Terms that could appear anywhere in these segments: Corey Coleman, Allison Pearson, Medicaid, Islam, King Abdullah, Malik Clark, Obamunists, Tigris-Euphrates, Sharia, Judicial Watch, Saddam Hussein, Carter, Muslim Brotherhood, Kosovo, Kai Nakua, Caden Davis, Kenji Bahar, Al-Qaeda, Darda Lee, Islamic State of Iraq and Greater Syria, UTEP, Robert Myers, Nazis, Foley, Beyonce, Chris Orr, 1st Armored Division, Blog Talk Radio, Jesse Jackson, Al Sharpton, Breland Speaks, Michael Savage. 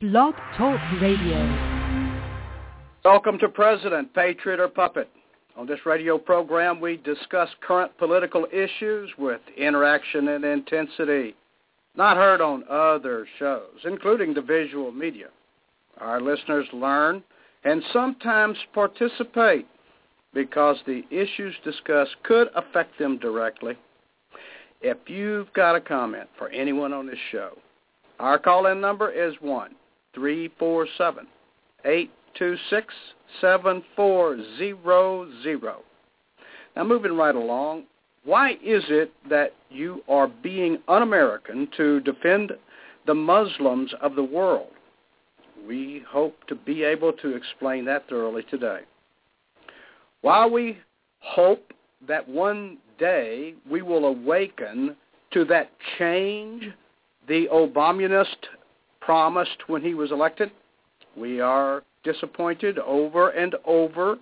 Blog Talk Radio. Welcome to President, Patriot, or Puppet. On this radio program, we discuss current political issues with interaction and intensity not heard on other shows, including the visual media. Our listeners learn and sometimes participate because the issues discussed could affect them directly. If you've got a comment for anyone on this show, our call-in number is 1-347-826-7400. Now, moving right along, why is it that you are being un-American to defend the Muslims of the world? We hope to be able to explain that thoroughly today. While we hope that one day we will awaken to that change the Obamunist promised when he was elected, we are disappointed over and over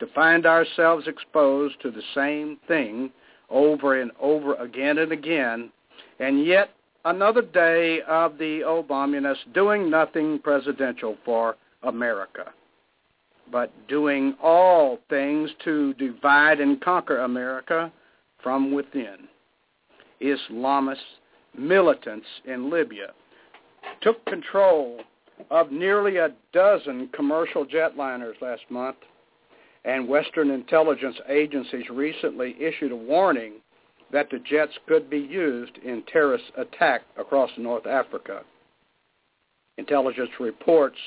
to find ourselves exposed to the same thing over and over again and again, and yet another day of the Obamunist doing nothing presidential for America, but doing all things to divide and conquer America from within. Islamists, militants in Libya took control of nearly a dozen commercial jetliners last month, and Western intelligence agencies recently issued a warning that the jets could be used in terrorist attack across North Africa. Intelligence reports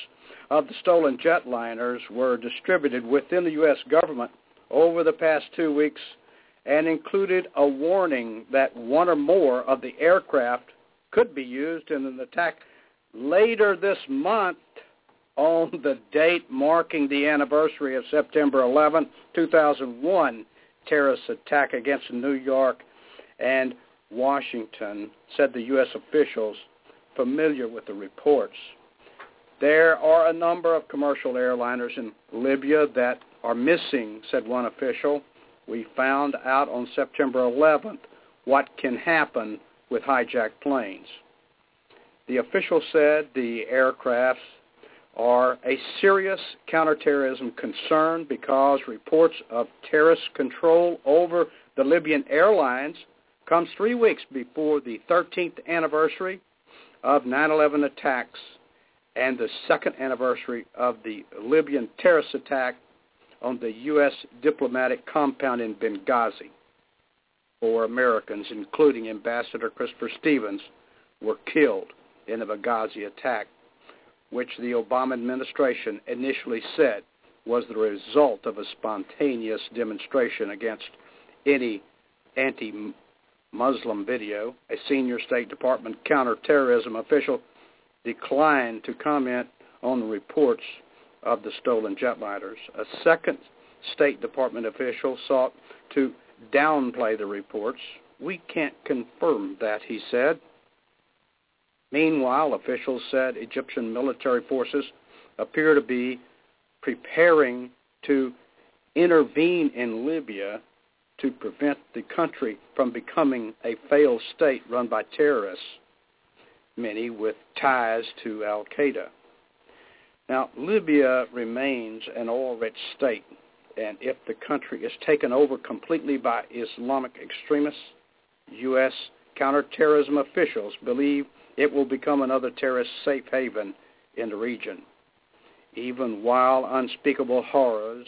of the stolen jetliners were distributed within the U.S. government over the past 2 weeks and included a warning that one or more of the aircraft could be used in an attack later this month on the date marking the anniversary of September 11, 2001, terrorist attack against New York and Washington, said the U.S. officials familiar with the reports. There are a number of commercial airliners in Libya that are missing, said one official. We found out on September 11th what can happen with hijacked planes. The official said the aircrafts are a serious counterterrorism concern because reports of terrorist control over the Libyan airlines comes 3 weeks before the 13th anniversary of 9/11 attacks and the second anniversary of the Libyan terrorist attack on the U.S. diplomatic compound in Benghazi. 4 Americans, including Ambassador Christopher Stevens, were killed in the Benghazi attack, which the Obama administration initially said was the result of a spontaneous demonstration against any anti-Muslim video. A senior State Department counterterrorism official declined to comment on the reports of the stolen jetliners. A second State Department official sought to downplay the reports. We can't confirm that, he said. Meanwhile, officials said Egyptian military forces appear to be preparing to intervene in Libya to prevent the country from becoming a failed state run by terrorists, many with ties to al-Qaeda. Now, Libya remains an oil-rich state, and if the country is taken over completely by Islamic extremists, U.S. counterterrorism officials believe it will become another terrorist safe haven in the region. Even while unspeakable horrors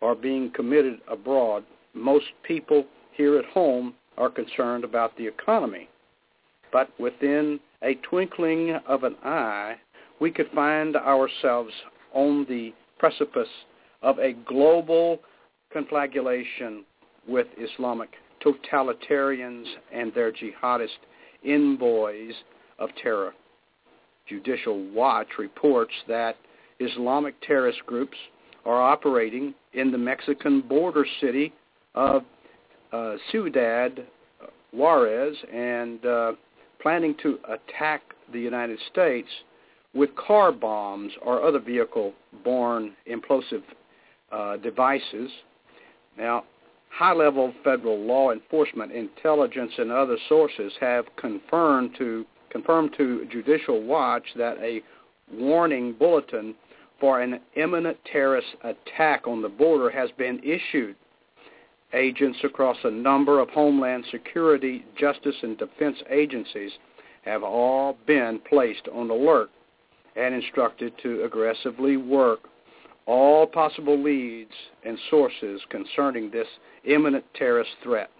are being committed abroad, most people here at home are concerned about the economy. But within a twinkling of an eye, we could find ourselves on the precipice of a global conflagration with Islamic totalitarians and their jihadist envoys of terror. Judicial Watch reports that Islamic terrorist groups are operating in the Mexican border city of Ciudad Juarez and planning to attack the United States with car bombs or other vehicle-borne implosive devices. Now, high-level federal law enforcement, intelligence, and other sources have confirmed to Judicial Watch that a warning bulletin for an imminent terrorist attack on the border has been issued. Agents across a number of Homeland Security, Justice, and Defense agencies have all been placed on alert and instructed to aggressively work all possible leads and sources concerning this imminent terrorist threat.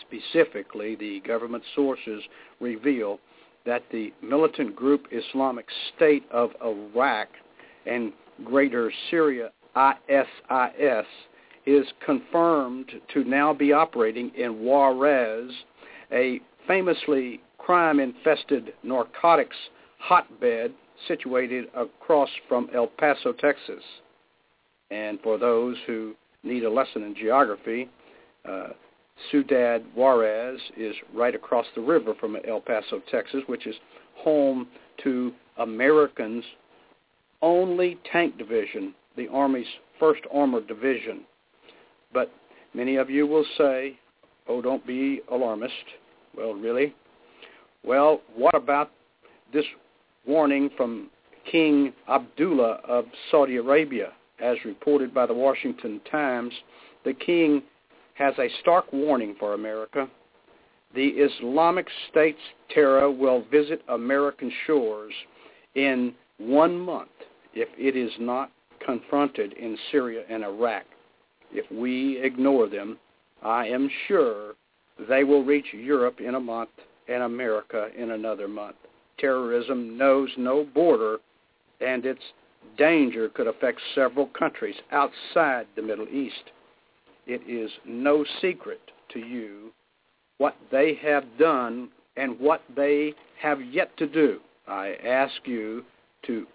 Specifically, the government sources reveal that the militant group Islamic State of Iraq and Greater Syria, ISIS, is confirmed to now be operating in Juarez, a famously crime-infested narcotics hotbed situated across from El Paso, Texas. And for those who need a lesson in geography, Ciudad Juarez is right across the river from El Paso, Texas, which is home to Americans' only tank division, the Army's 1st Armored Division. But many of you will say, oh, don't be alarmist. Well, really? Well, what about this warning from King Abdullah of Saudi Arabia? As reported by the Washington Times, the king has a stark warning for America. The Islamic State's terror will visit American shores in 1 month if it is not confronted in Syria and Iraq. If we ignore them, I am sure they will reach Europe in a month and America in another month. Terrorism knows no border, and its danger could affect several countries outside the Middle East. It is no secret to you what they have done and what they have yet to do. I ask you to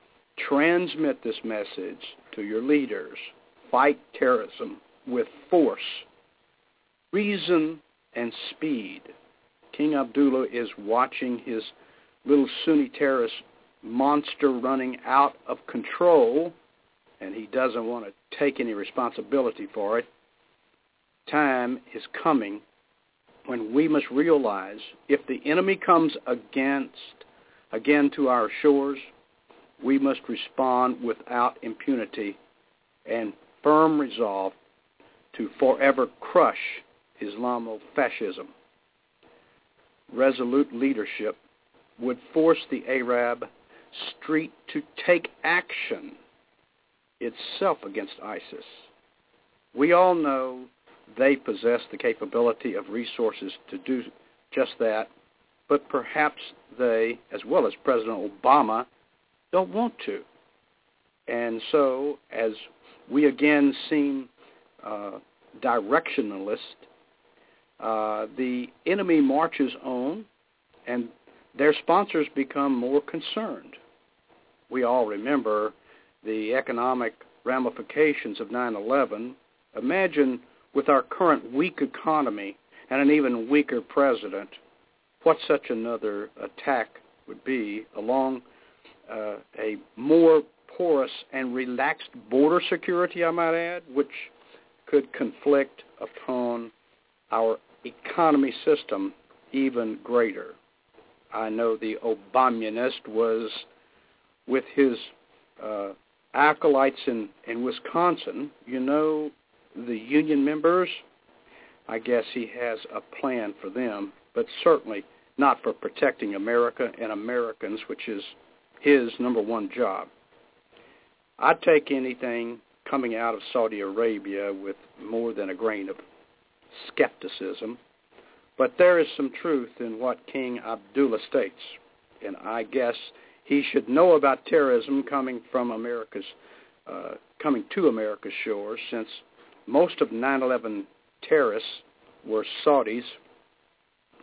transmit this message to your leaders. Fight terrorism with force, reason, and speed. King Abdullah is watching his little Sunni terrorist monster running out of control, and he doesn't want to take any responsibility for it. Time is coming when we must realize if the enemy comes again to our shores, we must respond without impunity and firm resolve to forever crush Islamofascism. Resolute leadership would force the Arab street to take action itself against ISIS. We all know they possess the capability of resources to do just that, but perhaps they, as well as President Obama, don't want to. And so, as we again seem directionalist, the enemy marches on, and their sponsors become more concerned. We all remember the economic ramifications of 9/11. Imagine with our current weak economy and an even weaker president, what such another attack would be along a more porous and relaxed border security, I might add, which could conflict upon our economy system even greater. I know the Obamunist was with his acolytes in Wisconsin. You know, the union members, I guess he has a plan for them, but certainly not for protecting America and Americans, which is his number one job. I'd take anything coming out of Saudi Arabia with more than a grain of skepticism, but there is some truth in what King Abdullah states, and I guess he should know about terrorism coming to America's shores, since most of 9/11 terrorists were Saudis,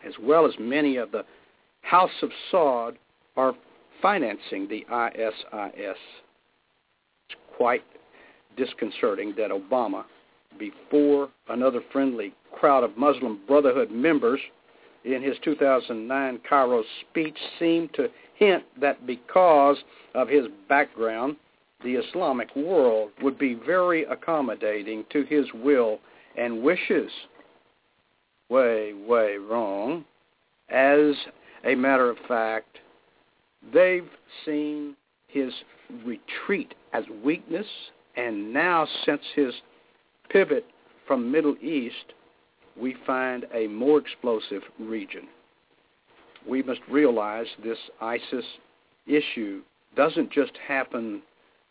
as well as many of the House of Saud are financing the ISIS. It's quite disconcerting that Obama, before another friendly crowd of Muslim Brotherhood members in his 2009 Cairo speech, seemed to hint that because of his background, the Islamic world would be very accommodating to his will and wishes. Way, way wrong. As a matter of fact, they've seen his retreat as weakness, and now since his pivot from Middle East, we find a more explosive region. We must realize this ISIS issue doesn't just happen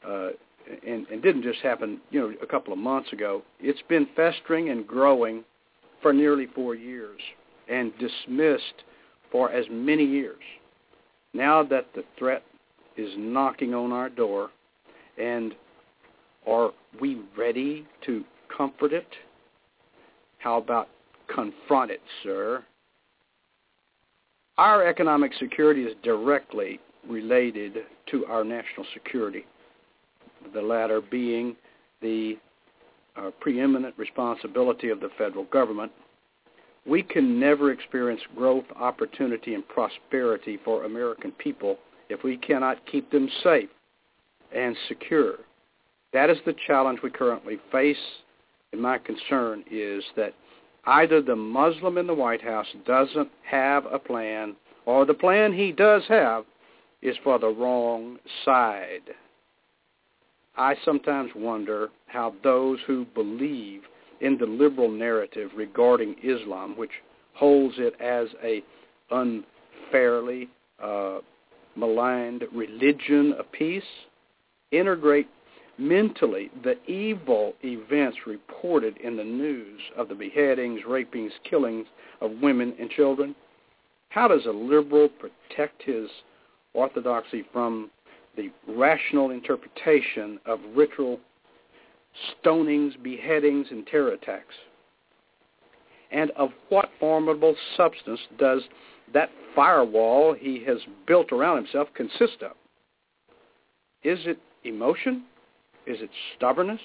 and didn't just happen, a couple of months ago. It's been festering and growing for nearly 4 years and dismissed for as many years. Now that the threat is knocking on our door, and are we ready to comfort it? How about confront it, sir? Our economic security is directly related to our national security, the latter being the preeminent responsibility of the federal government. We can never experience growth, opportunity, and prosperity for American people if we cannot keep them safe and secure. That is the challenge we currently face, and my concern is that either the Muslim in the White House doesn't have a plan, or the plan he does have is for the wrong side. I sometimes wonder how those who believe in the liberal narrative regarding Islam, which holds it as a unfairly maligned religion of peace, integrate mentally the evil events reported in the news of the beheadings, rapings, killings of women and children. How does a liberal protect his orthodoxy from the rational interpretation of ritual stonings, beheadings, and terror attacks? And of what formidable substance does that firewall he has built around himself consist of? Is it emotion? Is it stubbornness?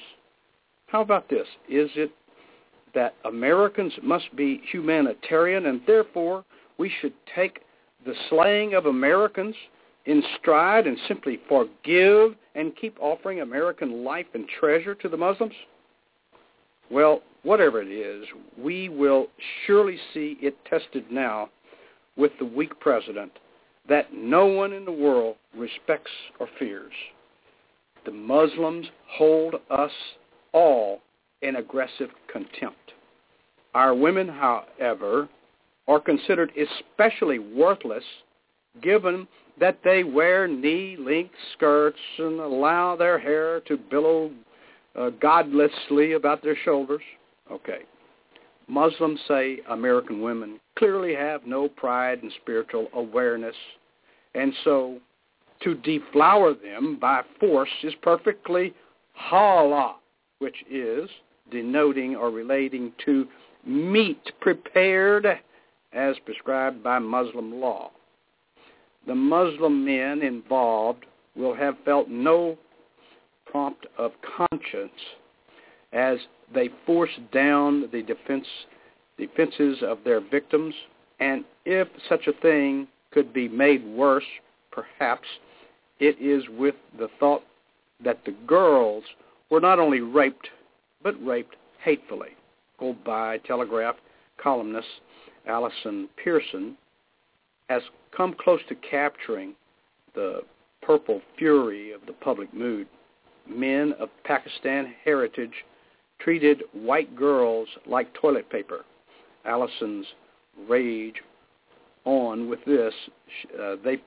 How about this? Is it that Americans must be humanitarian and therefore we should take the slaying of Americans in stride and simply forgive and keep offering American life and treasure to the Muslims? Well, whatever it is, we will surely see it tested now with the weak president that no one in the world respects or fears. The Muslims hold us all in aggressive contempt. Our women, however, are considered especially worthless given that they wear knee-length skirts and allow their hair to billow godlessly about their shoulders. Okay. Muslims say American women clearly have no pride and spiritual awareness, and so to deflower them by force is perfectly halal, which is denoting or relating to meat prepared as prescribed by Muslim law. The Muslim men involved will have felt no prompt of conscience as they force down the defenses of their victims, and if such a thing could be made worse, perhaps, it is with the thought that the girls were not only raped, but raped hatefully. Told by Telegraph columnist Allison Pearson, has come close to capturing the purple fury of the public mood. Men of Pakistan heritage treated white girls like toilet paper. Allison's rage on with this. They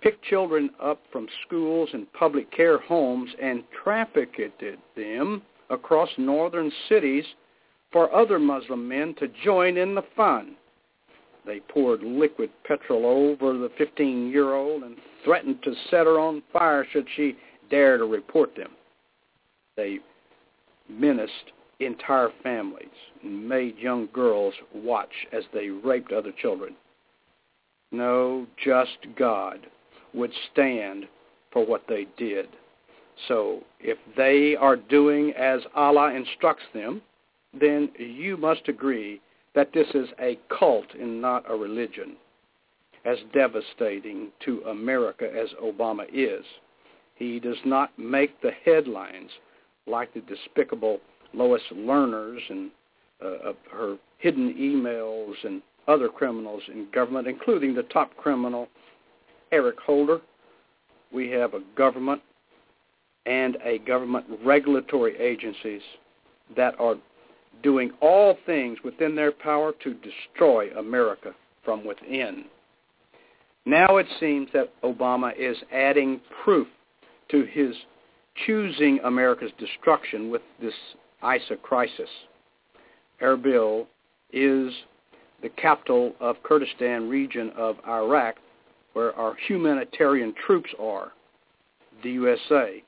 picked children up from schools and public care homes and trafficked them across northern cities for other Muslim men to join in the fun. They poured liquid petrol over the 15-year-old and threatened to set her on fire should she dare to report them. They menaced entire families and made young girls watch as they raped other children. No just God would stand for what they did. So if they are doing as Allah instructs them, then you must agree that this is a cult and not a religion. As devastating to America as Obama is, he does not make the headlines like the despicable Lois Lerner's and of her hidden emails and other criminals in government, including the top criminal, Eric Holder, we have a government and a government regulatory agencies that are doing all things within their power to destroy America from within. Now it seems that Obama is adding proof to his choosing America's destruction with this ISIS crisis. Erbil is the capital of Kurdistan region of Iraq, where our humanitarian troops are. The USA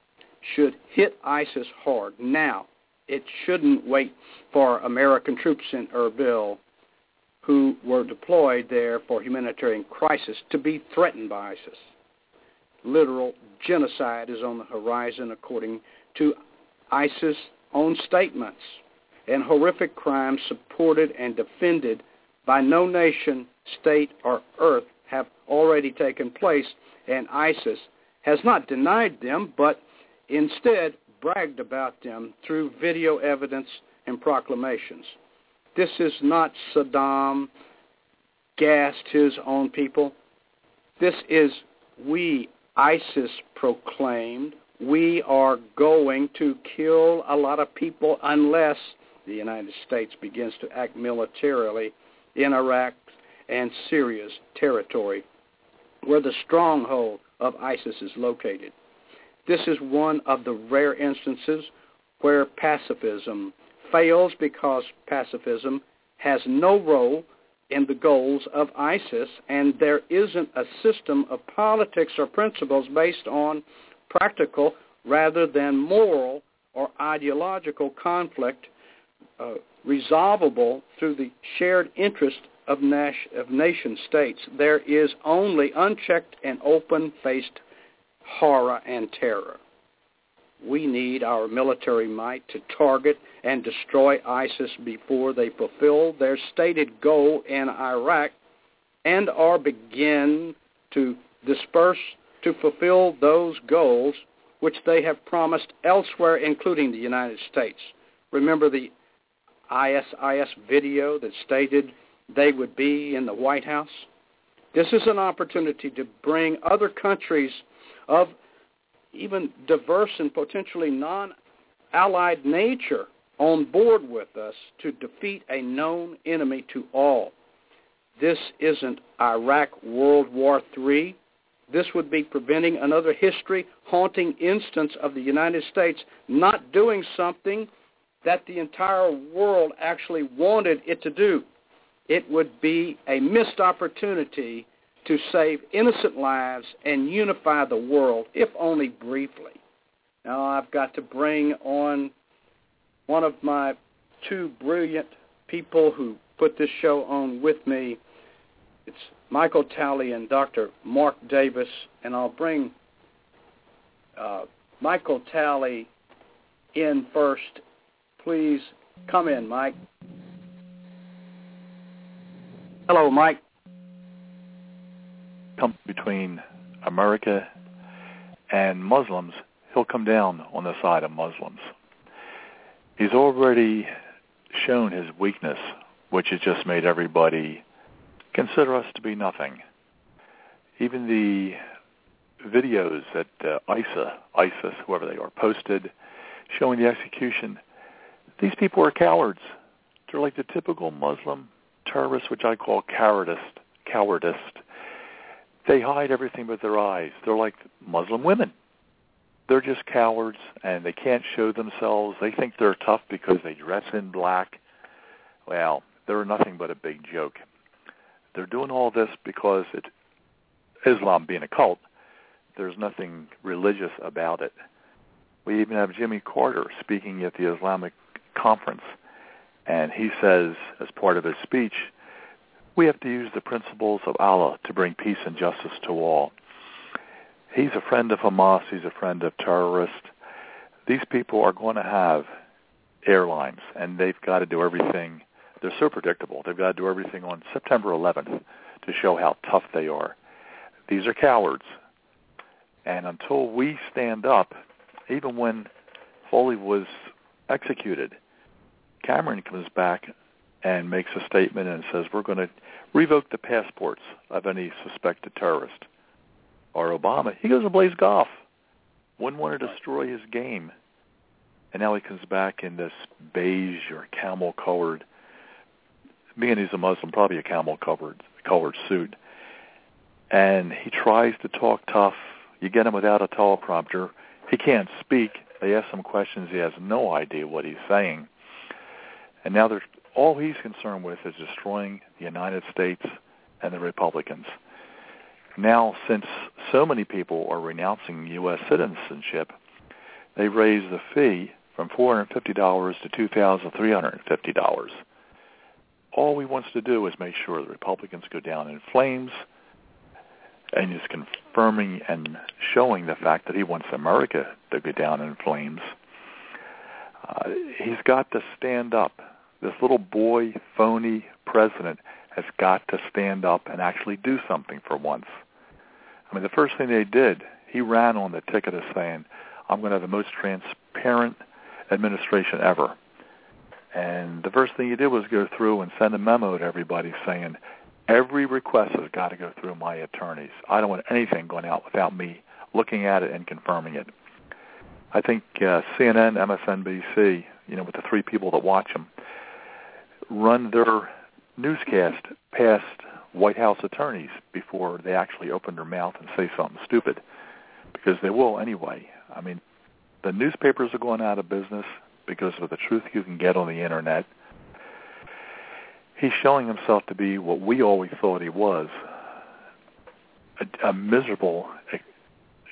should hit ISIS hard now. It shouldn't wait for American troops in Erbil, who were deployed there for humanitarian crisis, to be threatened by ISIS. Literal genocide is on the horizon, according to ISIS' own statements, and horrific crimes supported and defended by no nation, state, or earth have already taken place, and ISIS has not denied them, but instead bragged about them through video evidence and proclamations. This is not Saddam gassed his own people. This is we, ISIS, proclaimed, we are going to kill a lot of people unless the United States begins to act militarily in Iraq and Syria's territory, where the stronghold of ISIS is located. This is one of the rare instances where pacifism fails, because pacifism has no role in the goals of ISIS, and there isn't a system of politics or principles based on practical rather than moral or ideological conflict resolvable through the shared interest of nation states. There is only unchecked and open-faced horror and terror. We need our military might to target and destroy ISIS before they fulfill their stated goal in Iraq and or begin to disperse to fulfill those goals which they have promised elsewhere, including the United States. Remember the ISIS video that stated they would be in the White House? This is an opportunity to bring other countries of even diverse and potentially non-allied nature on board with us to defeat a known enemy to all. This isn't Iraq World War III. This would be preventing another history-haunting instance of the United States not doing something that the entire world actually wanted it to do. It would be a missed opportunity to save innocent lives and unify the world, if only briefly. Now, I've got to bring on one of my two brilliant people who put this show on with me. It's Michael Talley and Dr. Mark Davis, and I'll bring Michael Talley in first. Please come in, Mike. Hello, Mike. Come between America and Muslims, he'll come down on the side of Muslims. He's already shown his weakness, which has just made everybody consider us to be nothing. Even the videos that ISIS, whoever they are, posted showing the execution, these people are cowards. They're like the typical Muslim terrorists, which I call cowardice. They hide everything but their eyes. They're like Muslim women. They're just cowards, and they can't show themselves. They think they're tough because they dress in black. Well, they're nothing but a big joke. They're doing all this because Islam being a cult, there's nothing religious about it. We even have Jimmy Carter speaking at the Islamic conference, and he says, as part of his speech, we have to use the principles of Allah to bring peace and justice to all. He's a friend of Hamas. He's a friend of terrorists. These people are going to have airlines, and they've got to do everything. They're so predictable. They've got to do everything on September 11th to show how tough they are. These are cowards. And until we stand up, even when Foley was executed, Cameron comes back and makes a statement and says, we're going to revoke the passports of any suspected terrorist. or Obama, he goes and plays golf. Wouldn't want to destroy his game. And now he comes back in this beige or camel-colored, being he's a Muslim, probably a camel-colored suit. And he tries to talk tough. You get him without a teleprompter. He can't speak. They ask him questions. He has no idea what he's saying. And now all he's concerned with is destroying the United States and the Republicans. Now, since so many people are renouncing U.S. citizenship, they raised the fee from $450 to $2,350. All he wants to do is make sure the Republicans go down in flames, and is confirming and showing the fact that he wants America to go down in flames. He's got to stand up. This little boy, phony president has got to stand up and actually do something for once. I mean, the first thing they did, he ran on the ticket of saying, I'm going to have the most transparent administration ever. And the first thing he did was go through and send a memo to everybody saying, every request has got to go through my attorneys. I don't want anything going out without me looking at it and confirming it. I think CNN, MSNBC, with the three people that watch them, run their newscast past White House attorneys before they actually open their mouth and say something stupid, because they will anyway. I mean, the newspapers are going out of business because of the truth you can get on the Internet. He's showing himself to be what we always thought he was, a miserable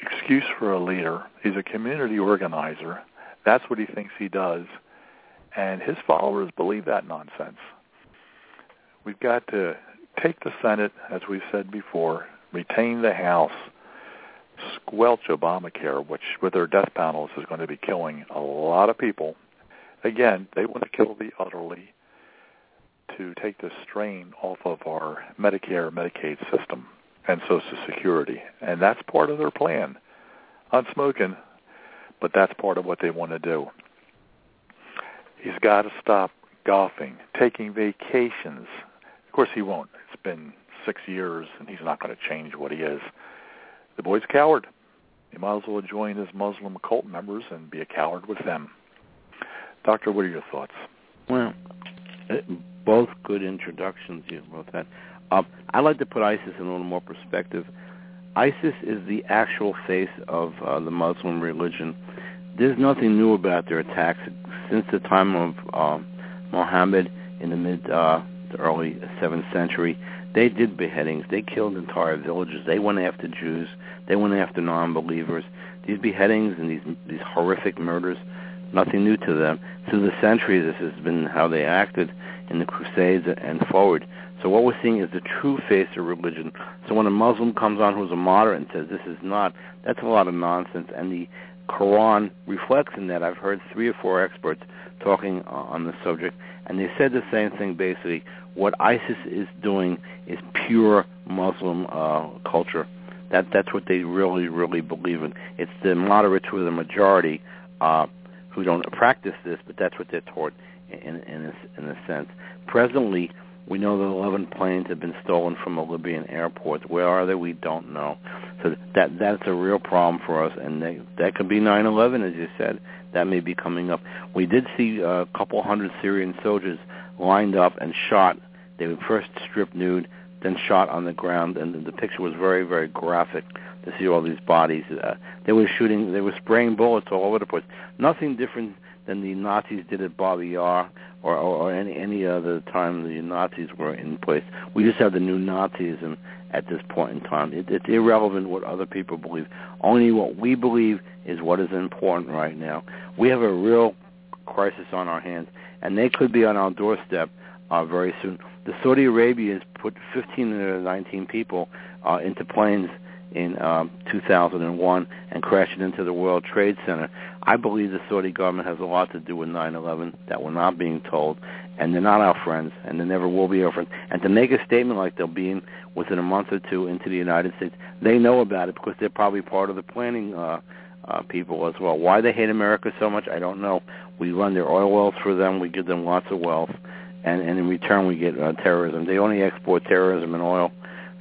excuse for a leader. He's a community organizer. That's what he thinks he does, and his followers believe that nonsense. We've got to take the Senate, as we said before, retain the House, squelch Obamacare, which with their death panels is going to be killing a lot of people. Again, they want to kill the elderly to take the strain off of our Medicare, Medicaid system and Social Security. And that's part of their plan. Unsmoking, but that's part of what they want to do. He's got to stop golfing, taking vacations. Of course he won't. It's been 6 years, and he's not going to change what he is. The boy's a coward. He might as well join his Muslim cult members and be a coward with them. Doctor, what are your thoughts? Well, both good introductions you both had. I'd like to put ISIS in a little more perspective. ISIS is the actual face of the Muslim religion. There's nothing new about their attacks since the time of Muhammad in the early 7th century. They did beheadings. They killed entire villages. They went after Jews. They went after non-believers. These beheadings and these horrific murders, nothing new to them. Through the centuries, this has been how they acted in the Crusades and forward. So what we're seeing is the true face of religion. So when a Muslim comes on who's a moderate and says this is not, that's a lot of nonsense. And the Quran reflects in that. I've heard 3 or 4 experts talking on this subject, and they said the same thing basically. What ISIS is doing is pure Muslim culture. That's what they really, really believe in. It's the moderates who are the majority who don't practice this, but that's what they're taught in a sense. Presently, we know that 11 planes have been stolen from a Libyan airport. Where are they? We don't know. So that's a real problem for us, and that could be 9/11, as you said. That may be coming up. We did see a couple hundred Syrian soldiers lined up and shot. They were first stripped nude, then shot on the ground, and the picture was very, very graphic to see all these bodies. They were spraying bullets all over the place. Nothing different than the Nazis did at Babi Yar or any other time the Nazis were in place. We just have the new Nazism at this point in time. It's irrelevant what other people believe. Only what we believe is what is important right now. We have a real crisis on our hands, and they could be on our doorstep very soon. The Saudi Arabia has put 15 of the 19 people into planes in 2001 and crashed it into the World Trade Center. I believe the Saudi government has a lot to do with 9/11 that we're not being told, and they're not our friends, and they never will be our friends. And to make a statement like they'll be in within a month or two into the United States, they know about it because they're probably part of the planning people as well. Why they hate America so much, I don't know. We run their oil wells for them. We give them lots of wealth, and in return we get terrorism. They only export terrorism and oil.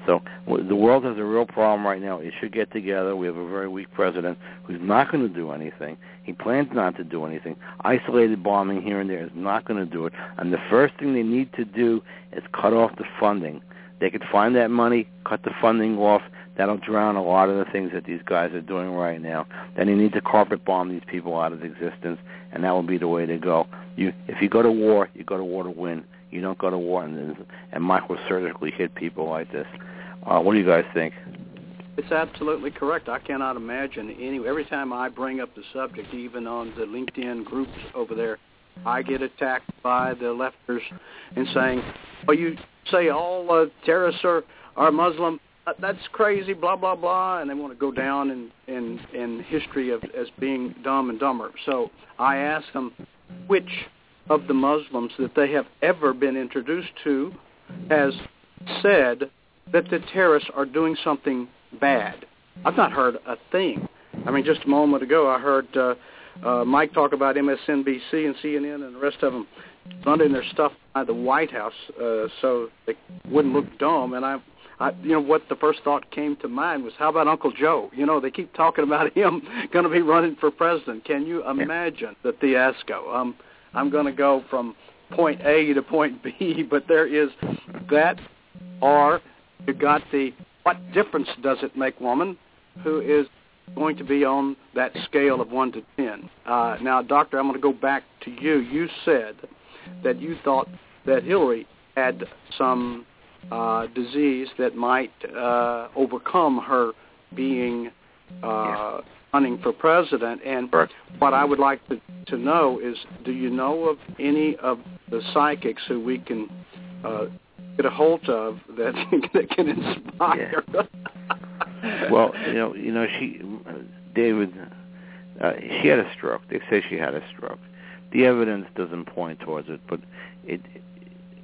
So the world has a real problem right now. It should get together. We have a very weak president who's not going to do anything. He plans not to do anything. Isolated bombing here and there is not going to do it. And the first thing they need to do is cut off the funding. They could find that money, cut the funding off. That'll drown a lot of the things that these guys are doing right now. Then you need to carpet bomb these people out of existence, and that will be the way to go. If you go to war, you go to war to win. You don't go to war and microsurgically hit people like this. What do you guys think? It's absolutely correct. I cannot imagine any. Every time I bring up the subject, even on the LinkedIn groups over there, I get attacked by the lefters and saying, "Oh, you say all terrorists are Muslim. That's crazy, blah, blah, blah," and they want to go down in history of as being dumb and dumber. So I ask them which of the Muslims that they have ever been introduced to has said that the terrorists are doing something bad. I've not heard a thing. I mean, just a moment ago I heard Mike talk about MSNBC and CNN and the rest of them funding their stuff by the White House so they wouldn't look dumb, and I, you know, what the first thought came to mind was, how about Uncle Joe? You know, they keep talking about him going to be running for president. Can you imagine the fiasco? I'm going to go from point A to point B, but there is that, or you got the what difference does it make woman who is going to be on that scale of 1 to 10. Now, Doctor, I'm going to go back to you. You said that you thought that Hillary had some disease that might overcome her being running for president. And what I would like to know is, do you know of any of the psychics who we can get a hold of that can inspire? Yeah. Well, you know, she had a stroke. They say she had a stroke. The evidence doesn't point towards it, but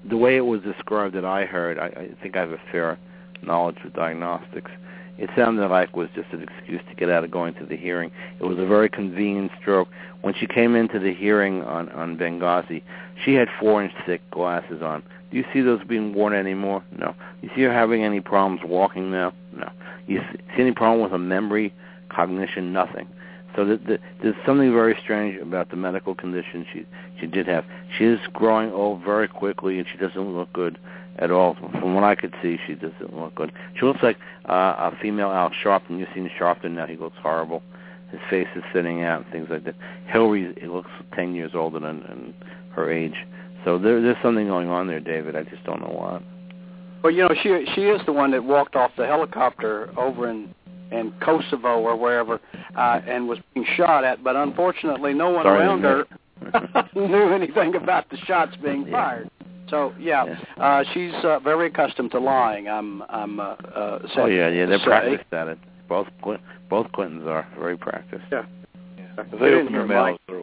the way it was described that I heard, I think I have a fair knowledge of diagnostics, it sounded like it was just an excuse to get out of going to the hearing. It was a very convenient stroke. When she came into the hearing on Benghazi, she had 4-inch thick glasses on. Do you see those being worn anymore? No. You see her having any problems walking now? No. You see any problem with her memory, cognition? Nothing. So there's something very strange about the medical condition she did have. She is growing old very quickly, and she doesn't look good at all. From what I could see, she doesn't look good. She looks like a female Al Sharpton. You've seen Sharpton now. He looks horrible. His face is thinning out and things like that. Hillary, it looks 10 years older than her age. So there's something going on there, David. I just don't know what. Well, you know, she is the one that walked off the helicopter over in Kosovo or wherever, and was being shot at, but unfortunately no one around her knew anything about the shots being fired. So, she's very accustomed to lying. They're practiced at it. Both Clintons are very practiced. Yeah. They open their mouths. You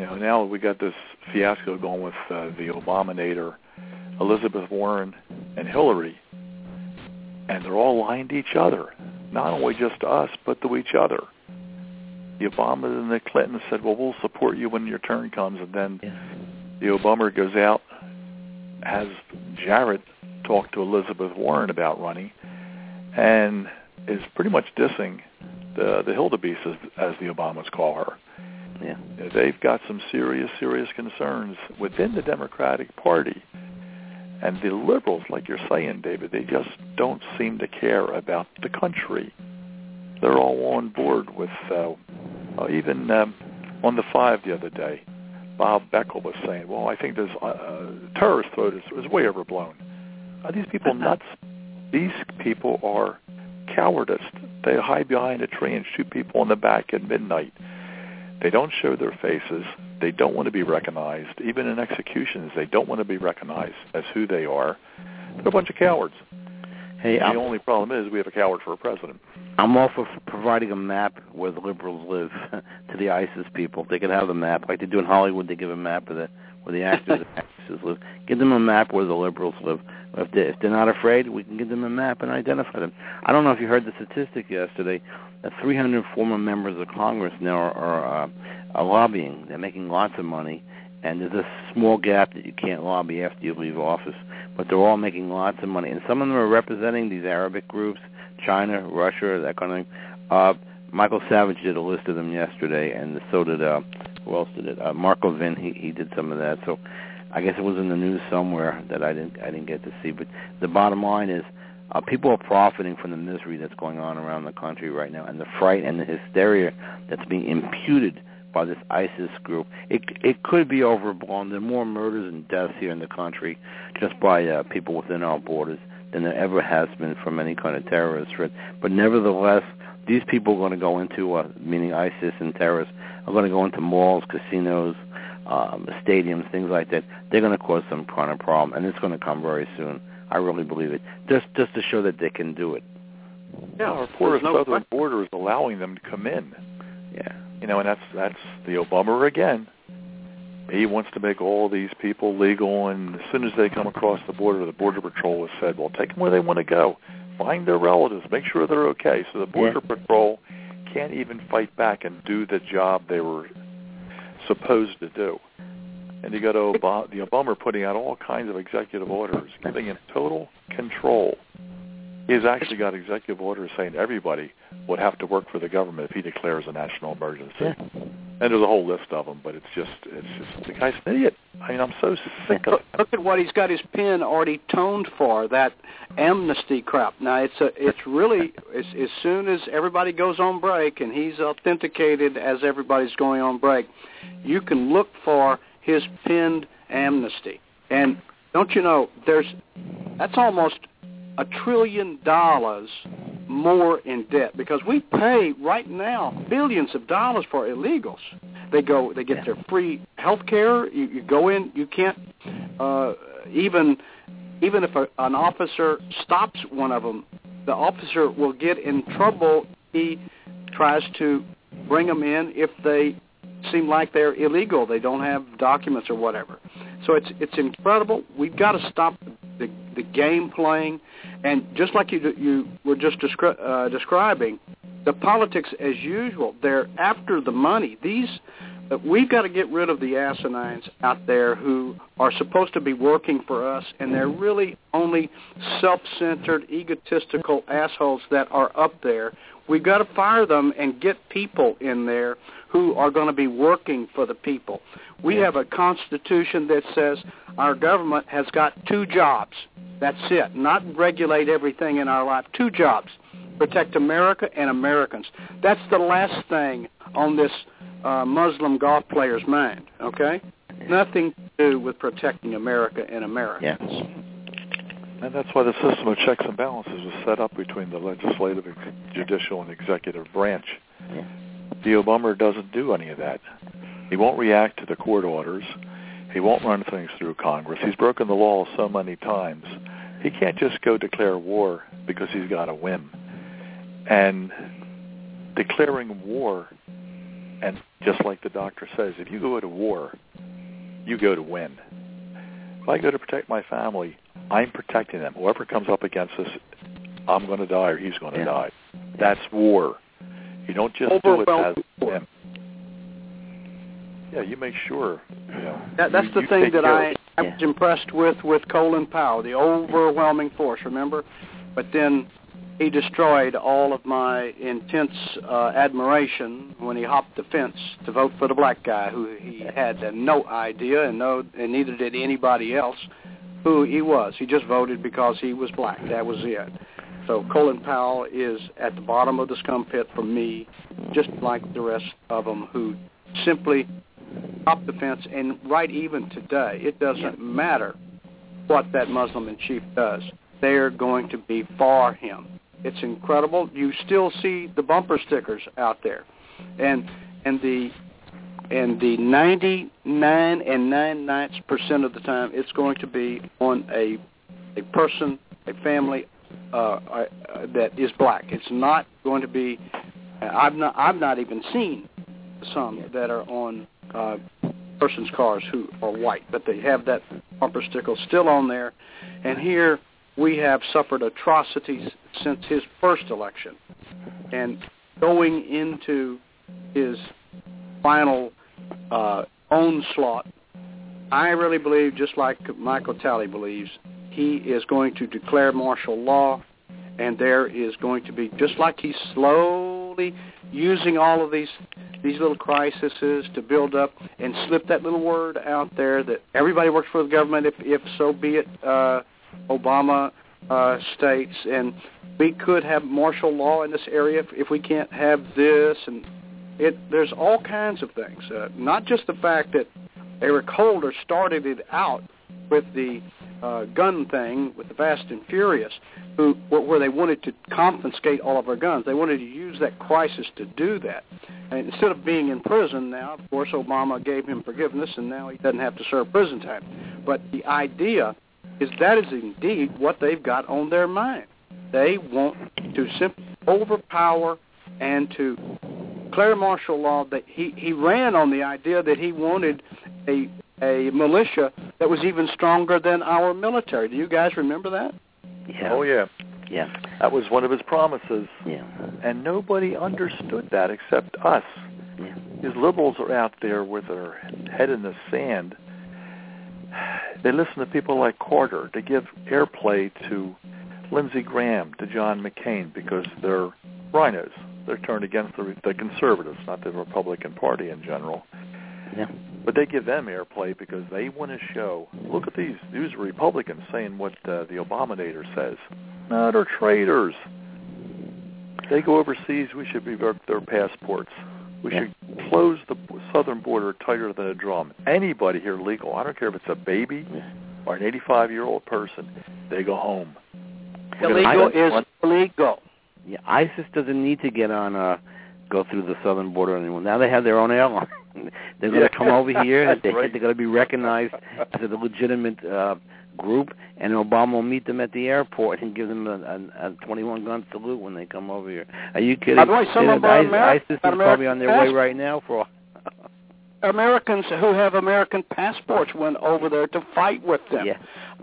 know, now we got this fiasco going with the Obaminator, Elizabeth Warren, and Hillary. And they're all lying to each other, not only just to us, but to each other. The Obama and the Clinton said, well, we'll support you when your turn comes. And then the Obama goes out, has Jarrett talk to Elizabeth Warren about running, and is pretty much dissing the Hilda Beast, as the Obamas call her. Yeah. They've got some serious, serious concerns within the Democratic Party. And the liberals, like you're saying, David, they just don't seem to care about the country. They're all on board with, even on the 5 the other day, Bob Beckel was saying, well, I think this terrorist vote is way overblown. Are these people nuts? These people are cowardice. They hide behind a tree and shoot people in the back at midnight. They don't show their faces. They don't want to be recognized. Even in executions, they don't want to be recognized as who they are. They're a bunch of cowards. Hey, the only problem is we have a coward for a president. I'm all for providing a map where the liberals live to the ISIS people. They can have a map. Like they do in Hollywood, they give a map of where the actors and actresses live. Give them a map where the liberals live. If they're not afraid, we can give them a map and identify them. I don't know if you heard the statistic yesterday. 300 former members of Congress now are lobbying. They're making lots of money, and there's a small gap that you can't lobby after you leave office. but they're all making lots of money. And some of them are representing these Arabic groups, China, Russia, that kind of thing. Michael Savage did a list of them yesterday, and so did, who else did it? Mark Levin, he did some of that. So I guess it was in the news somewhere that I didn't get to see. But the bottom line is people are profiting from the misery that's going on around the country right now, and the fright and the hysteria that's being imputed by this ISIS group. It could be overblown. There are more murders and deaths here in the country just by people within our borders than there ever has been from any kind of terrorist threat. But nevertheless, these people are going to go into, meaning ISIS and terrorists, are going to go into malls, casinos, stadiums, things like that. They're going to cause some kind of problem, and it's going to come very soon. I really believe it, just to show that they can do it. Yeah, our poor southern border is allowing them to come in. Yeah. You know, and that's the Obama again. He wants to make all these people legal, and as soon as they come across the Border Patrol has said, well, take them where they want to go. Find their relatives. Make sure they're okay. So the Border Patrol can't even fight back and do the job they were supposed to do. And you got the Obama putting out all kinds of executive orders, giving him total control. He's actually got executive orders saying everybody would have to work for the government if he declares a national emergency. Yeah. And there's a whole list of them, but it's just the guy's an idiot. I mean, I'm so sick of it. Look at what he's got his pen already toned for, that amnesty crap. Now, it's really as soon as everybody goes on break, and he's authenticated as everybody's going on break, you can look for his pinned amnesty. And don't you know, that's almost $1 trillion more in debt, because we pay right now billions of dollars for illegals. They get their free health care. You go in, you can't even if an officer stops one of them, the officer will get in trouble. He tries to bring them in if they seem like they're illegal. They don't have documents or whatever. So it's incredible. We've got to stop the game playing, and just like you were just describing, the politics as usual. They're after the money. We've got to get rid of the asinines out there who are supposed to be working for us, and they're really only self-centered, egotistical assholes that are up there. We've got to fire them and get people in there who are going to be working for the people. We have a constitution that says our government has got two jobs. That's it. Not regulate everything in our life. Two jobs. Protect America and Americans. That's the last thing on this Muslim golf player's mind, okay? Nothing to do with protecting America and Americans. Yeah. And that's why the system of checks and balances was set up between the legislative, judicial, and executive branch. Yeah. The Obama doesn't do any of that. He won't react to the court orders. He won't run things through Congress. He's broken the law so many times. He can't just go declare war because he's got a whim. And declaring war, and just like the doctor says, if you go to war, you go to win. If I go to protect my family, I'm protecting them. Whoever comes up against us, I'm going to die or he's going to die. That's war. You don't just do it as him. Yeah, you make sure. You know, that's the thing that I was impressed with Colin Powell, the overwhelming force, remember? But then he destroyed all of my intense admiration when he hopped the fence to vote for the black guy who he had no idea, and neither did anybody else, who he was. He just voted because he was black. That was it. So Colin Powell is at the bottom of the scum pit for me, just like the rest of them who simply hopped the fence. And right even today, it doesn't matter what that Muslim in chief does. They are going to be for him. It's incredible. You still see the bumper stickers out there. And the 99.9% of the time, it's going to be on a person, a family that is black. It's not going to be. I've not even seen some that are on persons' cars who are white, but they have that bumper sticker still on there. And here we have suffered atrocities since his first election, and going into his final onslaught, I really believe, just like Michael Talley believes, he is going to declare martial law, and there is going to be, just like he's slowly using all of these little crises to build up and slip that little word out there that everybody works for the government, if so be it, Obama states, and we could have martial law in this area if we can't have this, and there's all kinds of things, not just the fact that Eric Holder started it out with the gun thing, with the Fast and Furious, where they wanted to confiscate all of our guns. They wanted to use that crisis to do that. And instead of being in prison now, of course, Obama gave him forgiveness, and now he doesn't have to serve prison time. But the idea is that is indeed what they've got on their mind. They want to simply overpower and to declare martial law. That he ran on the idea that he wanted a militia that was even stronger than our military. Do you guys remember that? Yeah. Oh, yeah. Yeah. That was one of his promises. Yeah. And nobody understood that except us. Yeah. These liberals are out there with their head in the sand. They listen to people like Carter. They give airplay to Lindsey Graham, to John McCain, because they're rhinos. They're turned against the conservatives, not the Republican Party in general. Yeah. But they give them airplay because they want to show, look at these Republicans saying what the Obaminator says. No, they're traitors. They go overseas, we should revoke their passports. We should close the southern border tighter than a drum. Anybody here legal, I don't care if it's a baby or an 85-year-old person, they go home. Illegal is illegal. Yeah, ISIS doesn't need to get on go through the southern border anymore. Now they have their own airline. They're going to come over here. They're going to be recognized as a legitimate group, and Obama will meet them at the airport and give them a 21-gun salute when they come over here. Are you kidding? By the way, some of our ISIS is probably on their way right now for Americans who have American passports went over there to fight with them. Yeah.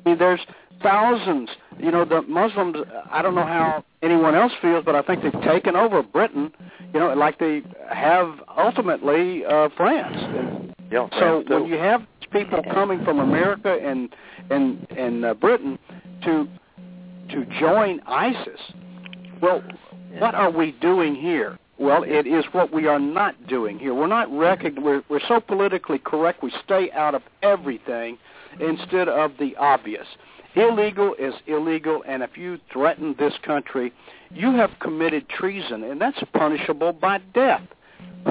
I mean, there's thousands. You know, the Muslims, I don't know how anyone else feels, but I think they've taken over Britain, you know, like they have ultimately France. And yeah, France so when you have people coming from America and Britain to join ISIS, well, what are we doing here? Well, it is what we are not doing here. We're not we're so politically correct, we stay out of everything instead of the obvious. Illegal is illegal, and if you threaten this country, you have committed treason, and that's punishable by death.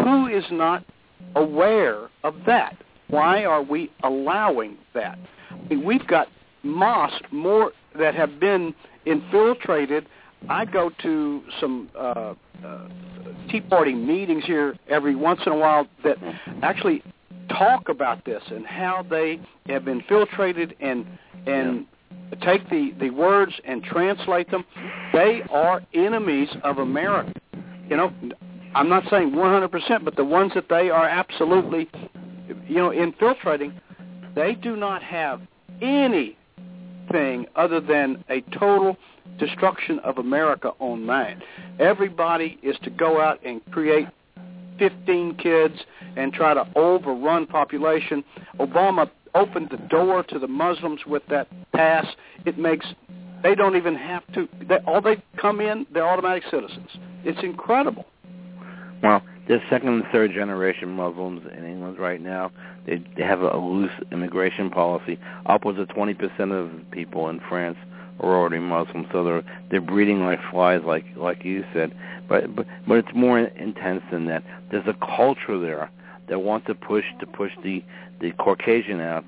Who is not aware of that? Why are we allowing that? We've got mosques more that have been infiltrated. I go to some Tea Party meetings here every once in a while that actually talk about this and how they have infiltrated and take the words and translate them. They are enemies of America. You know, I'm not saying 100%, but the ones that they are absolutely, you know, infiltrating, they do not have anything other than a total destruction of America on mind. Everybody is to go out and create 15 kids and try to overrun population. Obama opened the door to the Muslims with that pass. It makes, they don't even have to, they come in, they're automatic citizens. It's incredible. Well, there's second and third generation Muslims in England right now. They have a loose immigration policy. Upwards of 20% of the people in France are already Muslim, so they're breeding like flies, like you said. But it's more intense than that. There's a culture there that wants to push the Caucasian out,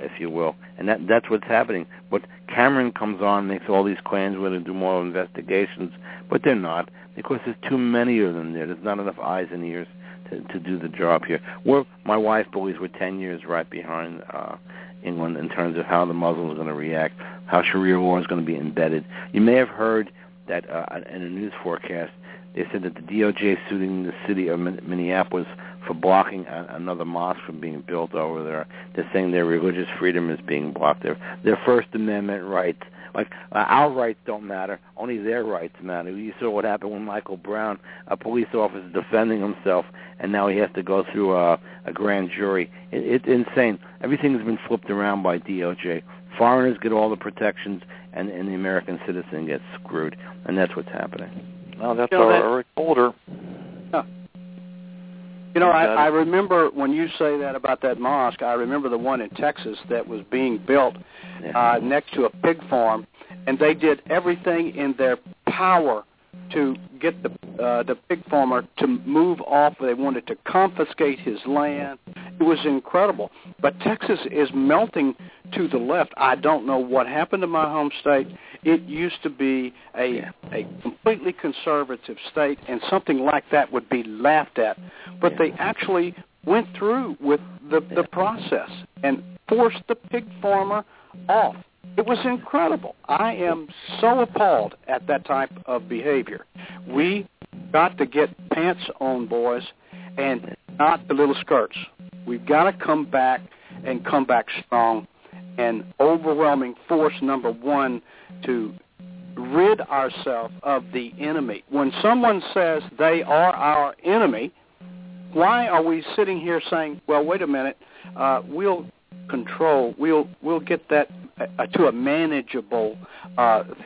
if you will, and that's what's happening. But Cameron comes on, makes all these claims we're going to do more investigations, but they're not, because there's too many of them there. There's not enough eyes and ears to do the job here. My wife believes we're 10 years right behind England in terms of how the Muslims are going to react, how Sharia law is going to be embedded. You may have heard that in a news forecast, they said that the DOJ suing the city of Minneapolis for blocking another mosque from being built over there. They're saying their religious freedom is being blocked there. Their First Amendment rights. Like, our rights don't matter. Only their rights matter. You saw what happened when Michael Brown, a police officer defending himself, and now he has to go through a grand jury. It's insane. Everything has been flipped around by DOJ. Foreigners get all the protections, and the American citizen gets screwed. And that's what's happening. Well, that's Eric Holder. Yeah. You know, I remember when you say that about that mosque, I remember the one in Texas that was being built next to a pig farm, and they did everything in their power to get the pig farmer to move off. They wanted to confiscate his land. It was incredible. But Texas is melting to the left. I don't know what happened to my home state. It used to be a completely conservative state, and something like that would be laughed at. But they actually went through with the process and forced the pig farmer off. It was incredible. I am so appalled at that type of behavior. We got to get pants on, boys, and not the little skirts. We've got to come back and come back strong and overwhelming force, number one, to rid ourselves of the enemy. When someone says they are our enemy, why are we sitting here saying, well, wait a minute, we'll control, we'll get that to a manageable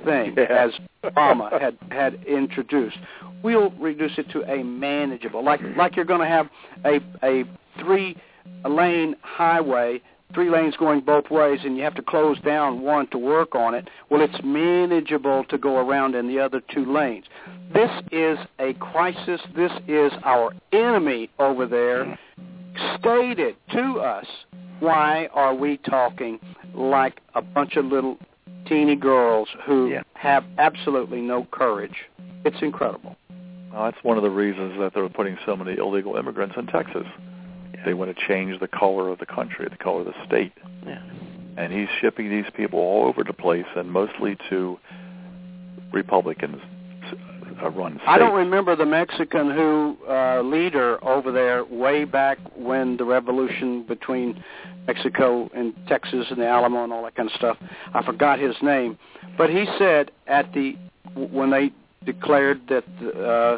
thing, as Obama had introduced. We'll reduce it to a manageable, like you're going to have a three-lane highway, three lanes going both ways, and you have to close down one to work on it. Well, it's manageable to go around in the other two lanes. This is a crisis. This is our enemy over there. State it to us. Why are we talking like a bunch of little teeny girls who have absolutely no courage? It's incredible. Well, that's one of the reasons that they're putting so many illegal immigrants in Texas. Yeah. They want to change the color of the country, the color of the state. Yeah. And he's shipping these people all over the place, and mostly to Republicans. I don't remember the Mexican leader over there way back when the revolution between Mexico and Texas and the Alamo and all that kind of stuff. I forgot his name, but he said when they declared that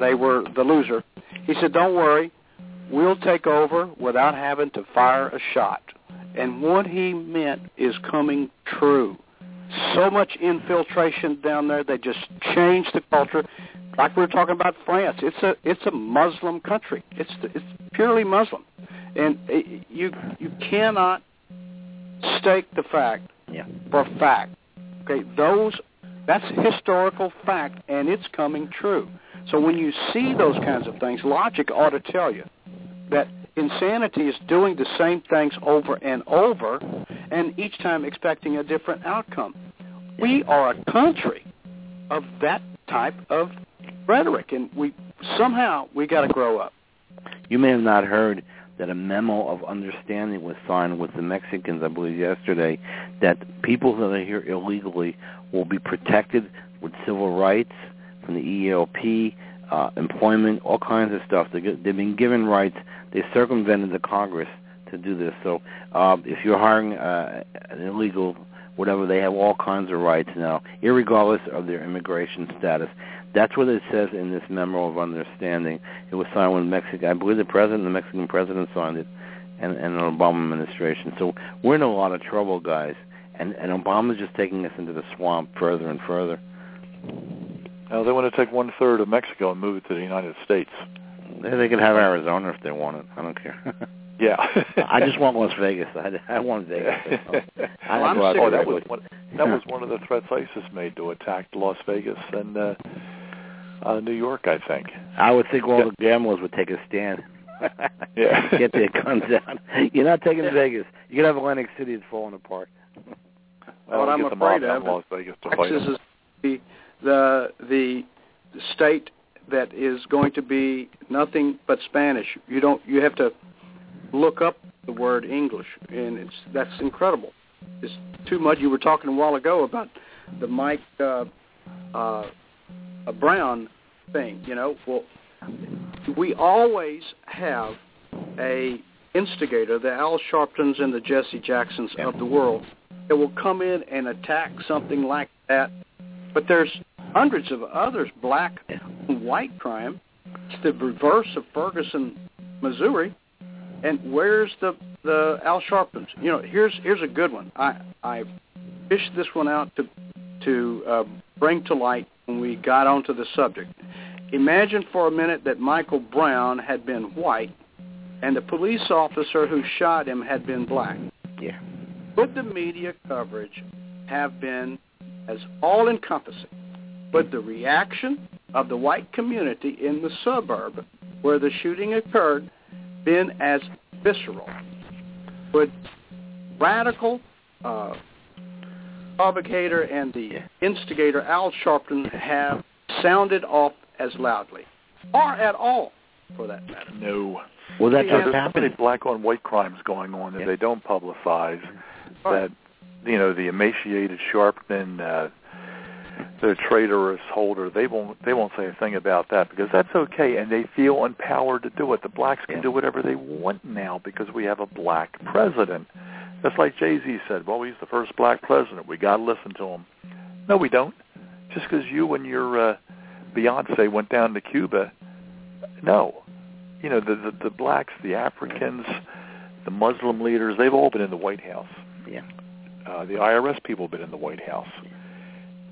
they were the loser, he said, "Don't worry, we'll take over without having to fire a shot." And what he meant is coming true. So much infiltration down there. They just changed the culture. Like we were talking about France, it's a Muslim country. It's purely Muslim, and you cannot stake the fact for fact. Okay, that's historical fact, and it's coming true. So when you see those kinds of things, logic ought to tell you that insanity is doing the same things over and over, and each time expecting a different outcome. We are a country of that type of rhetoric, and we got to grow up. You may have not heard that a memo of understanding was signed with the Mexicans, I believe, yesterday, that people that are here illegally will be protected with civil rights from the ELP, employment, all kinds of stuff. They've been given rights. They circumvented the Congress to do this. So if you're hiring an illegal, whatever, they have all kinds of rights now, irregardless of their immigration status. That's what it says in this memo of understanding. It was signed when I believe the Mexican president signed it, and the Obama administration. So we're in a lot of trouble, guys. And Obama's just taking us into the swamp further and further. Now, they want to take one-third of Mexico and move it to the United States. They could have Arizona if they want it. I don't care. Yeah. I just want Las Vegas. I want Vegas. That was one of the threats ISIS made, to attack Las Vegas and New York, I think. I would think all the gamblers would take a stand. Get their guns out. You're not taking Vegas. You could have Atlantic City is falling apart. Well, I'm afraid of Las Vegas to Texas fight is the state that is going to be nothing but Spanish. You have to look up the word English, and that's incredible. It's too much. You were talking a while ago about the Mike Brown thing. You know, well, we always have a instigator, the Al Sharptons and the Jesse Jacksons of the world, that will come in and attack something like that. But there's hundreds of others, black and white crime. It's the reverse of Ferguson, Missouri. And where's the the Al Sharptons. You know, here's a good one. I fished this one out to bring to light when we got onto the subject. Imagine for a minute that Michael Brown had been white and the police officer who shot him had been black. Yeah. Would the media coverage have been as all-encompassing? But the reaction of the white community in the suburb where the shooting occurred been as visceral? Would radical provocateur and the instigator Al Sharpton have sounded off as loudly, or at all, for that matter? No. Well, that's what's happening. There's so many black-on-white crimes going on that they don't publicize. That, you know, the emaciated Sharpton, the traitorous Holder, they won't say a thing about that because that's okay, and they feel empowered to do it. The blacks can do whatever they want now because we have a black president. That's like Jay-Z said, well, he's the first black president. We got to listen to him. No, we don't. Just because you and your Beyonce went down to Cuba, no. You know, the blacks, the Africans, the Muslim leaders, they've all been in the White House. Yeah. The IRS people have been in the White House.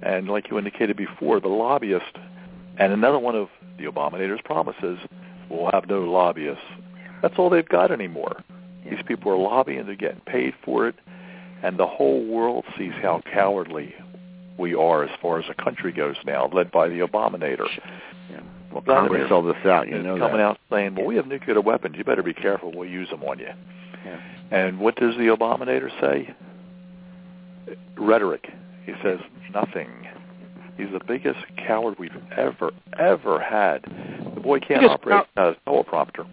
And like you indicated before, the lobbyist, and another one of the Obamunists' promises, we'll have no lobbyists. That's all they've got anymore. Yeah. These people are lobbying, they're getting paid for it, and the whole world sees how cowardly we are as far as a country goes now, led by the Obaminator. Yeah. Well, Congress all this out, you know that. Coming out saying, well, we have nuclear weapons, you better be careful, we'll use them on you. Yeah. And what does the Obaminator say? Rhetoric. He says nothing. He's the biggest coward we've ever had. The boy can't operate a teleprompter.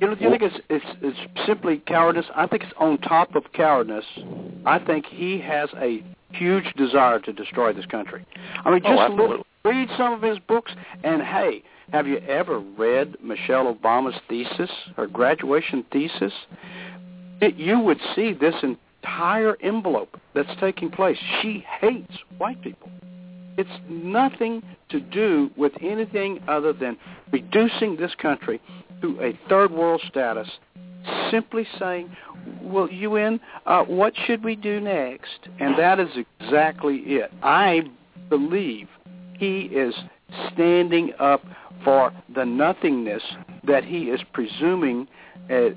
You know, do you think it's simply cowardice? I think it's on top of cowardice. I think he has a huge desire to destroy this country. I mean, just read some of his books. And, hey, have you ever read Michelle Obama's thesis, her graduation thesis? You would see this entire envelope that's taking place. She hates white people. It's nothing to do with anything other than reducing this country to a third world status, simply saying, well, UN, what should we do next? And that is exactly it. I believe he is standing up for the nothingness that he is presuming to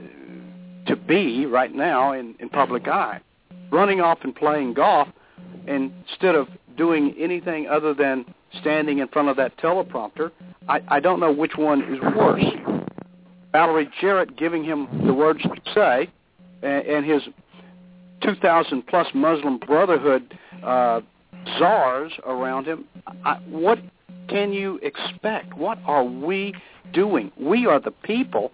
be right now in public eye, running off and playing golf instead of doing anything other than standing in front of that teleprompter. I don't know which one is worse. Valerie Jarrett giving him the words to say, and his 2,000-plus Muslim Brotherhood czars around him. What can you expect? What are we doing? We are the people,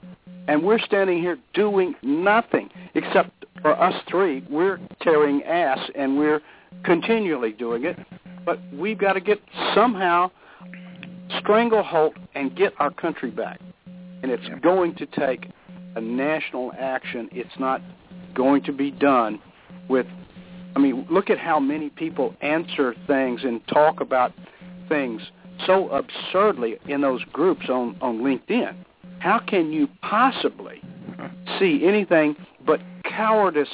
and we're standing here doing nothing. Except for us three, we're tearing ass, and we're continually doing it. But we've got to get somehow stranglehold and get our country back. And it's going to take a national action. It's not going to be done with, I mean, look at how many people answer things and talk about things so absurdly in those groups on LinkedIn. How can you possibly see anything but cowardice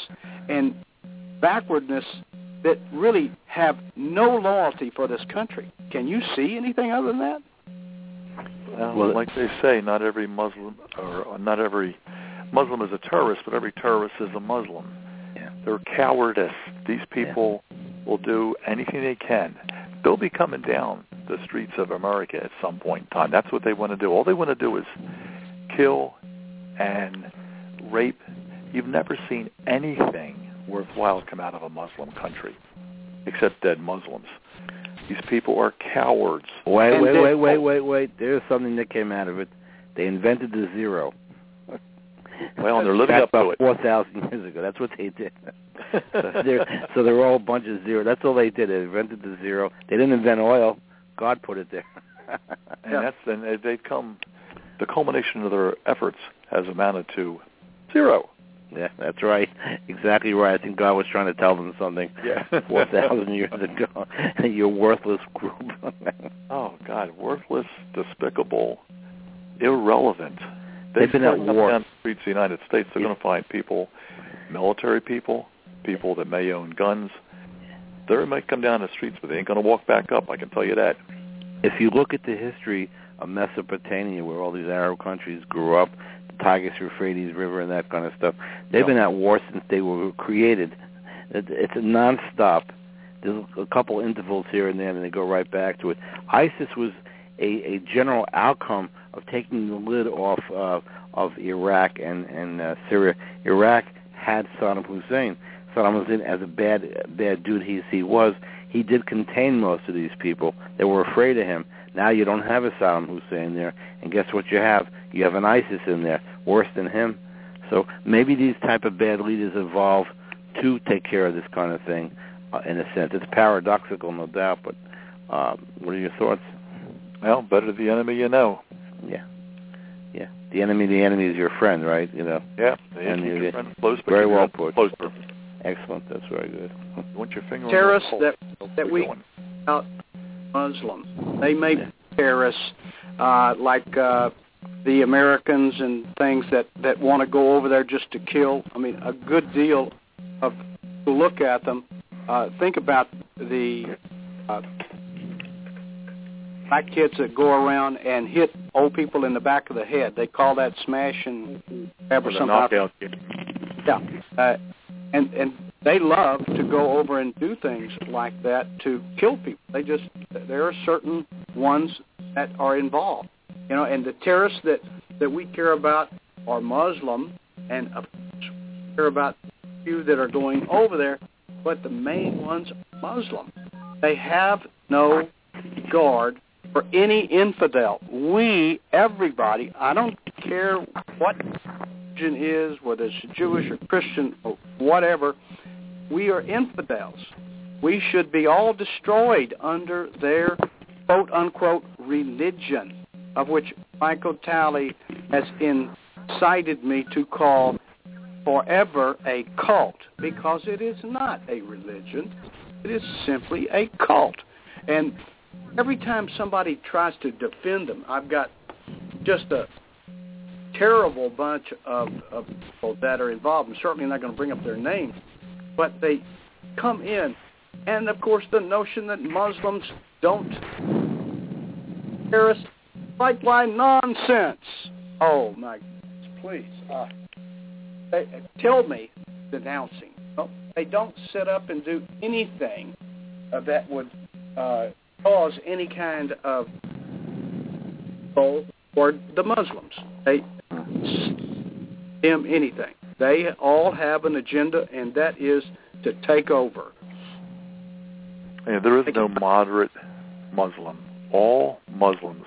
and backwardness that really have no loyalty for this country? Can you see anything other than that? Well, like they say, not every Muslim is a terrorist, but every terrorist is a Muslim. Yeah. They're cowardice. These people will do anything they can. They'll be coming down the streets of America at some point in time. That's what they want to do. All they want to do is kill and rape. You've never seen anything worthwhile come out of a Muslim country, except dead Muslims. These people are cowards. Wait. There's something that came out of it. They invented the zero. Well, and they're living up to it. 4,000 years ago. That's what they did. so they're all a bunch of zero. That's all they did. They invented the zero. They didn't invent oil. God put it there. And they've come. The culmination of their efforts has amounted to zero. Yeah, that's right. Exactly right. I think God was trying to tell them something 4,000 years ago. You're worthless group. Oh, God, worthless, despicable, irrelevant. They've been at war. Down the streets of the United States, they're going to find people, military people, people that may own guns. They might come down the streets, but they ain't going to walk back up, I can tell you that. If you look at the history of Mesopotamia, where all these Arab countries grew up, the Tigris-Euphrates River and that kind of stuff, they've been at war since they were created. It's a nonstop. There's a couple intervals here and there, and they go right back to it. ISIS was a general outcome of taking the lid off of Iraq and Syria. Iraq had Saddam Hussein. Saddam Hussein, as a bad dude he was, he did contain most of these people. They were afraid of him. Now you don't have a Saddam Hussein there, and guess what you have? You have an ISIS in there, worse than him. So maybe these type of bad leaders evolve to take care of this kind of thing, in a sense. It's paradoxical, no doubt, but what are your thoughts? Well, better the enemy you know. Yeah. Yeah. The enemy is your friend, right? You know. Yeah. The enemy is your friend. Close, very well put. Close. Excellent. That's very good. Want your finger terrorists on the that we out Muslims. They may be terrorists like the Americans and things that want to go over there just to kill. I mean, a good deal of look at them. Think about the black kids that go around and hit old people in the back of the head. They call that smash and grab or something. Yeah. And they love to go over and do things like that to kill people. There are certain ones that are involved, you know. And the terrorists that we care about are Muslim, and we care about a few that are going over there, but the main ones are Muslim. They have no regard for any infidel. Everybody, I don't care what religion is, whether it's Jewish or Christian or whatever, we are infidels. We should be all destroyed under their quote-unquote religion, of which Michael Talley has incited me to call forever a cult, because it is not a religion. It is simply a cult. And every time somebody tries to defend them, I've got just a terrible bunch of people that are involved. I'm certainly not going to bring up their names, but they come in. And, of course, the notion that Muslims don't terrorists fight by nonsense. Oh, my goodness, please. They tell me denouncing. Well, they don't sit up and do anything that would cause any kind of goal for the Muslims. They condemn anything. They all have an agenda, and that is to take over. Yeah, there is no moderate Muslim. All Muslims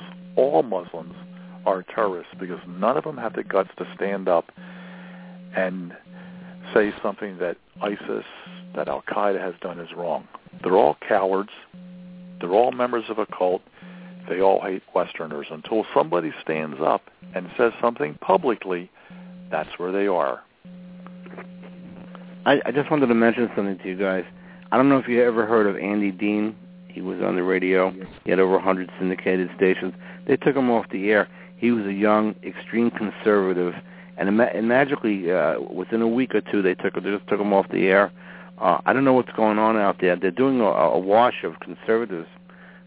are terrorists, because none of them have the guts to stand up and say something that ISIS, that Al-Qaeda has done is wrong. They're all cowards. They're all members of a cult. They all hate Westerners. Until somebody stands up and says something publicly, that's where they are. I just wanted to mention something to you guys. I don't know if you ever heard of Andy Dean. He was on the radio. He had over 100 syndicated stations. They took him off the air. He was a young, extreme conservative, and magically, within a week or two, they just took them off the air. I don't know what's going on out there. They're doing a wash of conservatives,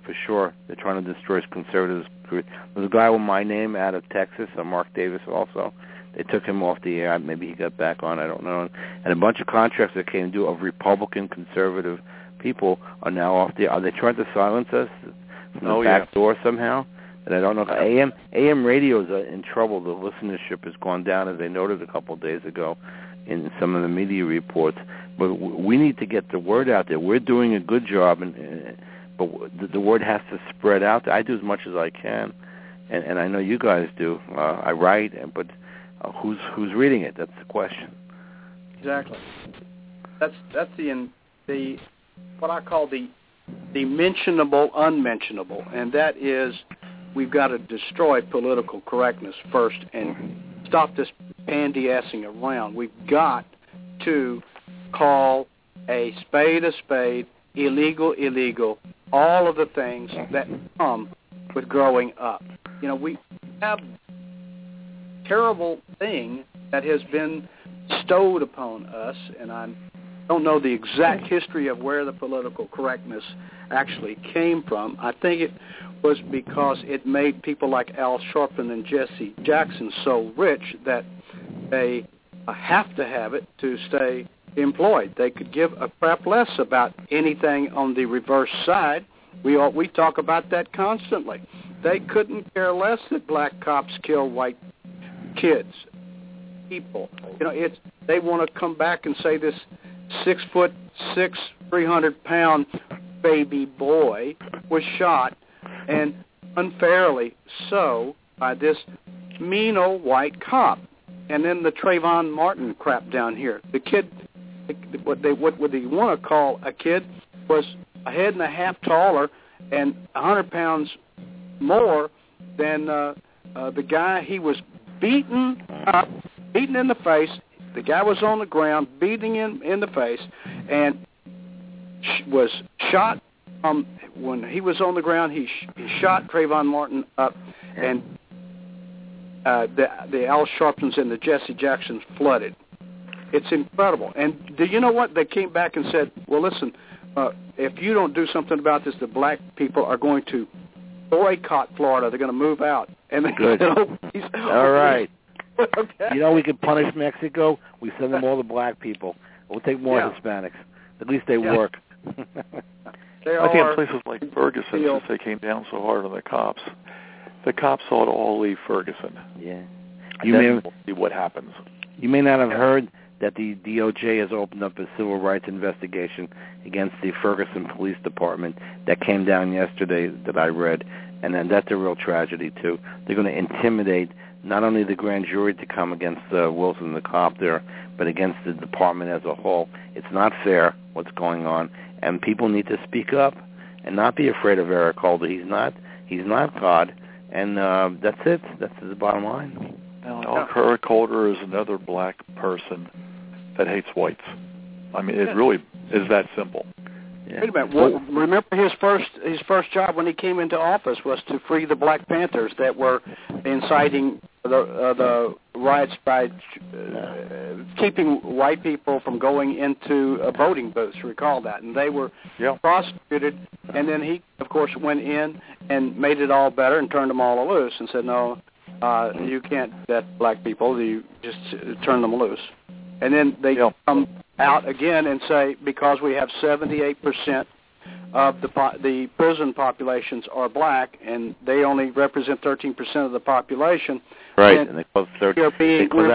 for sure. They're trying to destroy conservatives. There's a guy with my name out of Texas, Mark Davis also. They took him off the air. Maybe he got back on, I don't know. And a bunch of contracts that came due of Republican conservative people are now off the air. Are they trying to silence us from the back door somehow? And I don't know if AM radios are in trouble. The listenership has gone down, as they noted a couple of days ago in some of the media reports. But we need to get the word out there. We're doing a good job, but the word has to spread out. I do as much as I can, and I know you guys do. I write, but who's reading it? That's the question. Exactly. That's the what I call the mentionable unmentionable, and that is, we've got to destroy political correctness first and stop this bandy-assing around. We've got to call a spade, illegal, all of the things that come with growing up. You know, we have terrible thing that has been bestowed upon us, and I don't know the exact history of where the political correctness actually came from. I think it was because it made people like Al Sharpton and Jesse Jackson so rich that they have to have it to stay employed. They could give a crap less about anything on the reverse side. We talk about that constantly. They couldn't care less that black cops kill white kids, people. You know, they want to come back and say this 6'6", 300-pound baby boy was shot, and unfairly so, by this mean old white cop. And then the Trayvon Martin crap down here. The kid, what they want to call a kid, was a head and a half taller and 100 pounds more than the guy. He was beaten up, beaten in the face. The guy was on the ground, beating him in the face, and was shot. When he was on the ground, he shot Trayvon Martin up, and the Al Sharptons and the Jesse Jacksons flooded. It's incredible. And do you know what? They came back and said, well, listen, if you don't do something about this, the black people are going to boycott Florida. They're going to move out. And they Good. All right. Okay. You know, we could punish Mexico. We send them all the black people. We'll take more Hispanics. At least they work. I think in places like Ferguson, since they came down so hard on the cops ought to all leave Ferguson. Yeah. You may see what happens. You may not have heard that the DOJ has opened up a civil rights investigation against the Ferguson Police Department that came down yesterday that I read, and then that's a real tragedy, too. They're going to intimidate not only the grand jury to come against Wilson, the cop there, but against the department as a whole. It's not fair what's going on, and people need to speak up and not be afraid of Eric Holder. He's not God, and that's it. That's the bottom line. Now, Eric Holder is another black person that hates whites. I mean, it really is that simple. Yeah. Wait a minute. Well, remember his first job when he came into office was to free the Black Panthers that were inciting the riots by keeping white people from going into voting booths. Recall that, and they were prosecuted. And then he, of course, went in and made it all better and turned them all loose and said, "No, you can't do that to black people. You just turn them loose." And then they come out again and say, because we have 78% of the prison populations are black, and they only represent 13% of the population. Right, and they close that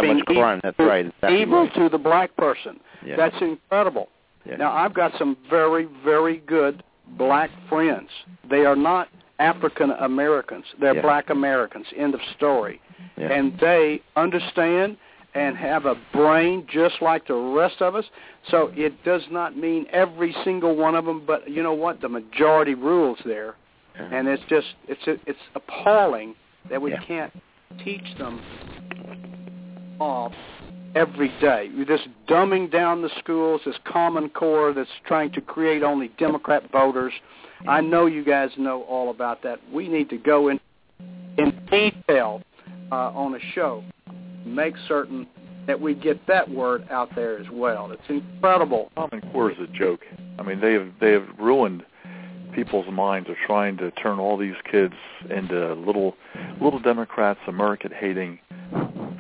much crime. That's right. Exactly. Evil to the black person. Yeah. That's incredible. Yeah. Now, I've got some very, very good black friends. They are not African Americans. They're black Americans. End of story. Yeah. And they understand and have a brain just like the rest of us. So it does not mean every single one of them, but you know what? The majority rules there. Yeah. And it's just, it's appalling that we can't teach them all every day. This dumbing down the schools, this Common Core that's trying to create only Democrat voters. I know you guys know all about that. We need to go in detail on a show. Make certain that we get that word out there as well. It's incredible. Common Core is a joke. I mean, they have ruined people's minds of trying to turn all these kids into little Democrats, American-hating,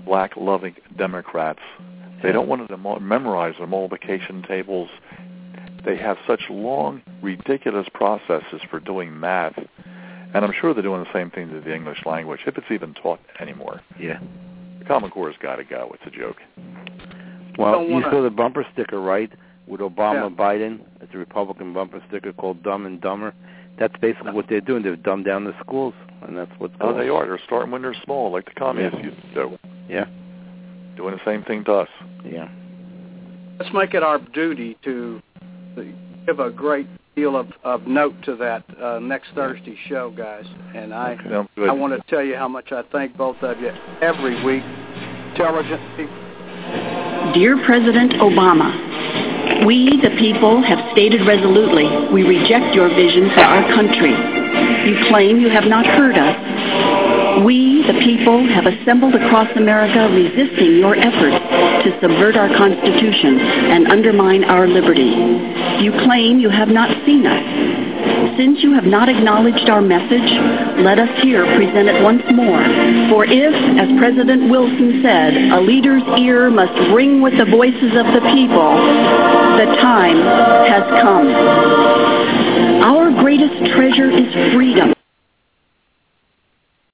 black-loving Democrats. They don't want to memorize their multiplication tables. They have such long, ridiculous processes for doing math, and I'm sure they're doing the same thing to the English language, if it's even taught anymore. Yeah. The Common Core's got to go. It's a joke. Well, you saw the bumper sticker, right, with Obama Biden. It's a Republican bumper sticker called Dumb and Dumber. That's basically what they're doing. They've dumbed down the schools, and that's what's going on. Oh, they are. They're starting when they're small, like the communists used to do. Yeah. Doing the same thing to us. Yeah. Let's make it our duty to give a great deal of note to that next Thursday show, guys. And I want to tell you how much I thank both of you every week. Intelligent people. Dear President Obama, we, the people, have stated resolutely we reject your vision for our country. You claim you have not heard us. We, the people, have assembled across America resisting your efforts to subvert our Constitution and undermine our liberty. You claim you have not seen us. Since you have not acknowledged our message, let us here present it once more. For if, as President Wilson said, a leader's ear must ring with the voices of the people, the time has come. Our greatest treasure is freedom.